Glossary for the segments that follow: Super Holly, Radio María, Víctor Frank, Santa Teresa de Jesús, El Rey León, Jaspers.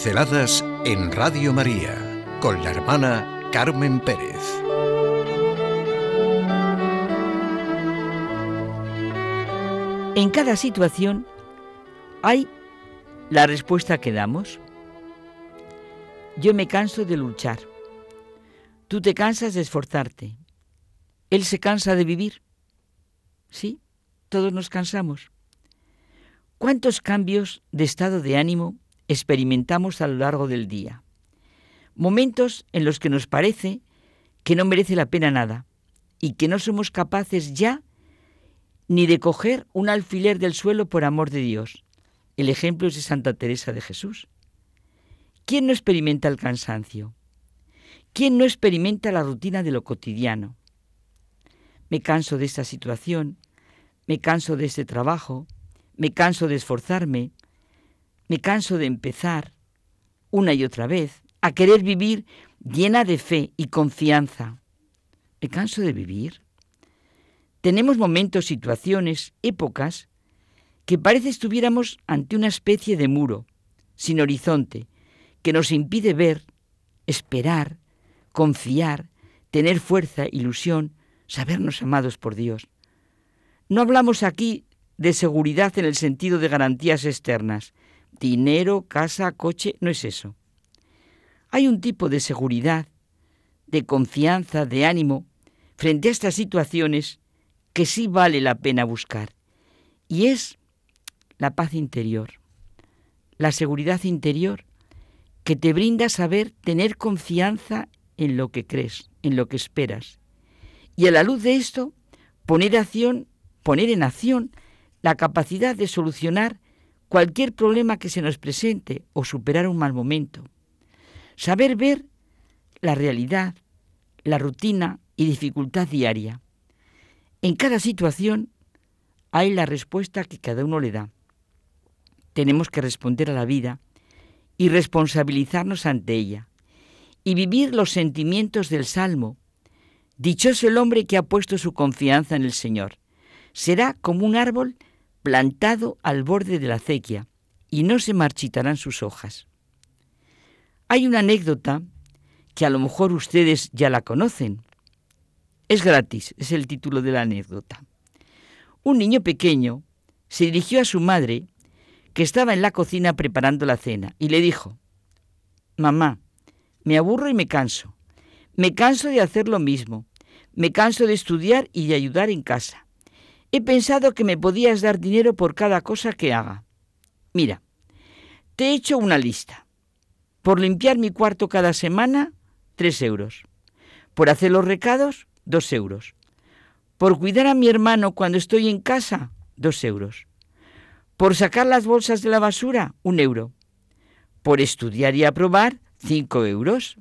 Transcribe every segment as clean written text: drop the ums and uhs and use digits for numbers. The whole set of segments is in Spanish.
Pinceladas en Radio María, con la hermana Carmen Pérez. En cada situación hay la respuesta que damos. Yo me canso de luchar. Tú te cansas de esforzarte. Él se cansa de vivir. Sí, todos nos cansamos. ¿Cuántos cambios de estado de ánimo experimentamos a lo largo del día? Momentos en los que nos parece que no merece la pena nada y que no somos capaces ya ni de coger un alfiler del suelo por amor de Dios. El ejemplo es de Santa Teresa de Jesús. ¿Quién no experimenta el cansancio? ¿Quién no experimenta la rutina de lo cotidiano? Me canso de esta situación, me canso de este trabajo, me canso de esforzarme, me canso de empezar una y otra vez a querer vivir llena de fe y confianza. Me canso de vivir. Tenemos momentos, situaciones, épocas, que parece estuviéramos ante una especie de muro, sin horizonte, que nos impide ver, esperar, confiar, tener fuerza, ilusión, sabernos amados por Dios. No hablamos aquí de seguridad en el sentido de garantías externas. Dinero, casa, coche, no es eso. Hay un tipo de seguridad, de confianza, de ánimo, frente a estas situaciones que sí vale la pena buscar, y es la paz interior, la seguridad interior que te brinda saber tener confianza en lo que crees, en lo que esperas, y a la luz de esto poner en acción la capacidad de solucionar cualquier problema que se nos presente o superar un mal momento, saber ver la realidad, la rutina y dificultad diaria. En cada situación hay la respuesta que cada uno le da. Tenemos que responder a la vida y responsabilizarnos ante ella y vivir los sentimientos del Salmo. Dichoso el hombre que ha puesto su confianza en el Señor. Será como un árbol plantado al borde de la acequia y no se marchitarán sus hojas. Hay una anécdota que a lo mejor ustedes ya la conocen. Es gratis, es el título de la anécdota. Un niño pequeño se dirigió a su madre, que estaba en la cocina preparando la cena, y le dijo: «Mamá, me aburro y me canso. Me canso de hacer lo mismo. Me canso de estudiar y de ayudar en casa. He pensado que me podías dar dinero por cada cosa que haga. Mira, te he hecho una lista. Por limpiar mi cuarto cada semana, 3 euros. Por hacer los recados, 2 euros. Por cuidar a mi hermano cuando estoy en casa, 2 euros. Por sacar las bolsas de la basura, 1 euro. Por estudiar y aprobar, 5 euros.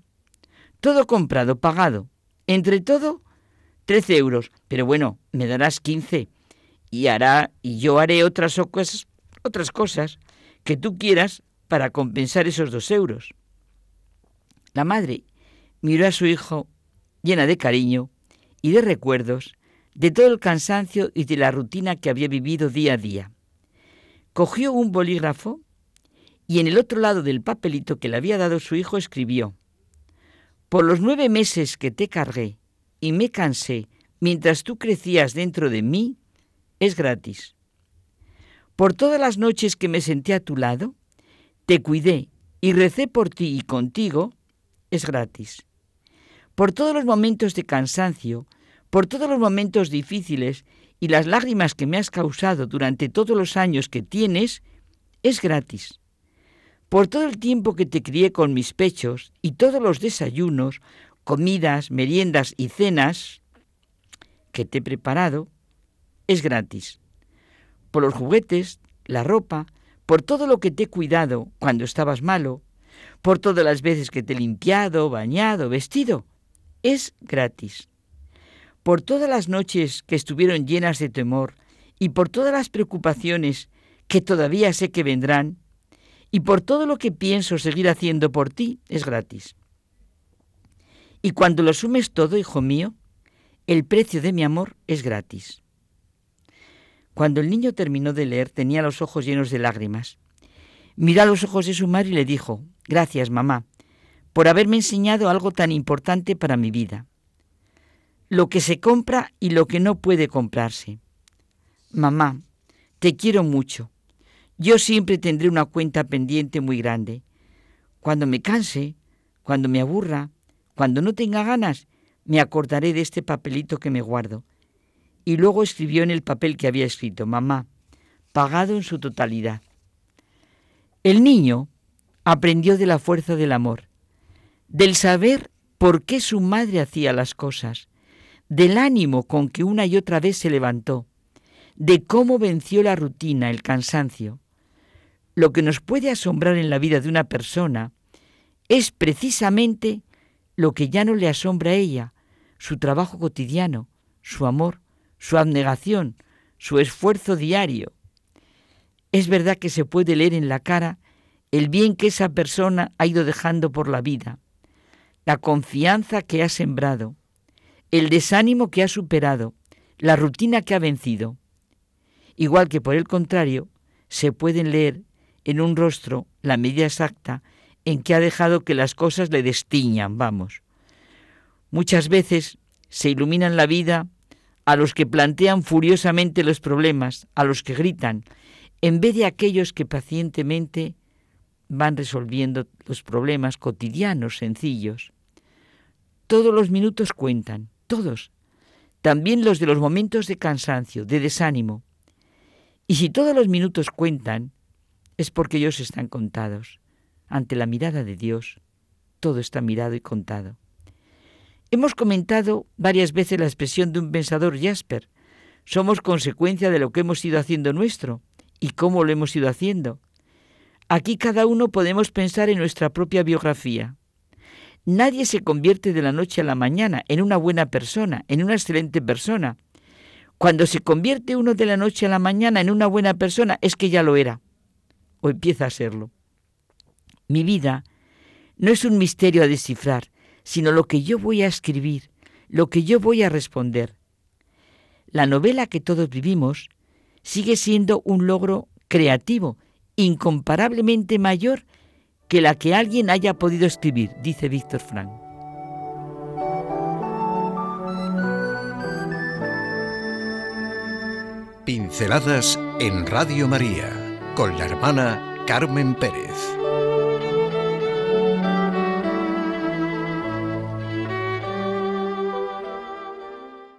Todo comprado, pagado. Entre todo, 13 euros. Pero bueno, me darás 15. Y yo haré otras cosas que tú quieras para compensar esos 2 euros. La madre miró a su hijo llena de cariño y de recuerdos, de todo el cansancio y de la rutina que había vivido día a día. Cogió un bolígrafo y en el otro lado del papelito que le había dado su hijo escribió: «Por los 9 meses que te cargué y me cansé mientras tú crecías dentro de mí, es gratis. Por todas las noches que me senté a tu lado, te cuidé y recé por ti y contigo, es gratis. Por todos los momentos de cansancio, por todos los momentos difíciles y las lágrimas que me has causado durante todos los años que tienes, es gratis. Por todo el tiempo que te crié con mis pechos y todos los desayunos, comidas, meriendas y cenas que te he preparado, es gratis. Por los juguetes, la ropa, por todo lo que te he cuidado cuando estabas malo, por todas las veces que te he limpiado, bañado, vestido, es gratis. Por todas las noches que estuvieron llenas de temor y por todas las preocupaciones que todavía sé que vendrán y por todo lo que pienso seguir haciendo por ti, es gratis. Y cuando lo sumes todo, hijo mío, el precio de mi amor es gratis». Cuando el niño terminó de leer, tenía los ojos llenos de lágrimas. Miró a los ojos de su madre y le dijo: «Gracias, mamá, por haberme enseñado algo tan importante para mi vida. Lo que se compra y lo que no puede comprarse. Mamá, te quiero mucho. Yo siempre tendré una cuenta pendiente muy grande. Cuando me canse, cuando me aburra, cuando no tenga ganas, me acordaré de este papelito que me guardo». Y luego escribió en el papel que había escrito: «Mamá, pagado en su totalidad». El niño aprendió de la fuerza del amor, del saber por qué su madre hacía las cosas, del ánimo con que una y otra vez se levantó, de cómo venció la rutina, el cansancio. Lo que nos puede asombrar en la vida de una persona es precisamente lo que ya no le asombra a ella: su trabajo cotidiano, su amor, su abnegación, su esfuerzo diario. Es verdad que se puede leer en la cara el bien que esa persona ha ido dejando por la vida, la confianza que ha sembrado, el desánimo que ha superado, la rutina que ha vencido. Igual que por el contrario, se pueden leer en un rostro la medida exacta en que ha dejado que las cosas le destiñan, vamos. Muchas veces se iluminan la vida a los que plantean furiosamente los problemas, a los que gritan, en vez de aquellos que pacientemente van resolviendo los problemas cotidianos, sencillos. Todos los minutos cuentan, todos, también los de los momentos de cansancio, de desánimo. Y si todos los minutos cuentan, es porque ellos están contados. Ante la mirada de Dios, todo está mirado y contado. Hemos comentado varias veces la expresión de un pensador, Jaspers: somos consecuencia de lo que hemos ido haciendo nuestro y cómo lo hemos ido haciendo. Aquí cada uno podemos pensar en nuestra propia biografía. Nadie se convierte de la noche a la mañana en una buena persona, en una excelente persona. Cuando se convierte uno de la noche a la mañana en una buena persona, es que ya lo era, o empieza a serlo. Mi vida no es un misterio a descifrar, sino lo que yo voy a escribir, lo que yo voy a responder. La novela que todos vivimos sigue siendo un logro creativo, incomparablemente mayor que la que alguien haya podido escribir, dice Víctor Frank. Pinceladas en Radio María, con la hermana Carmen Pérez.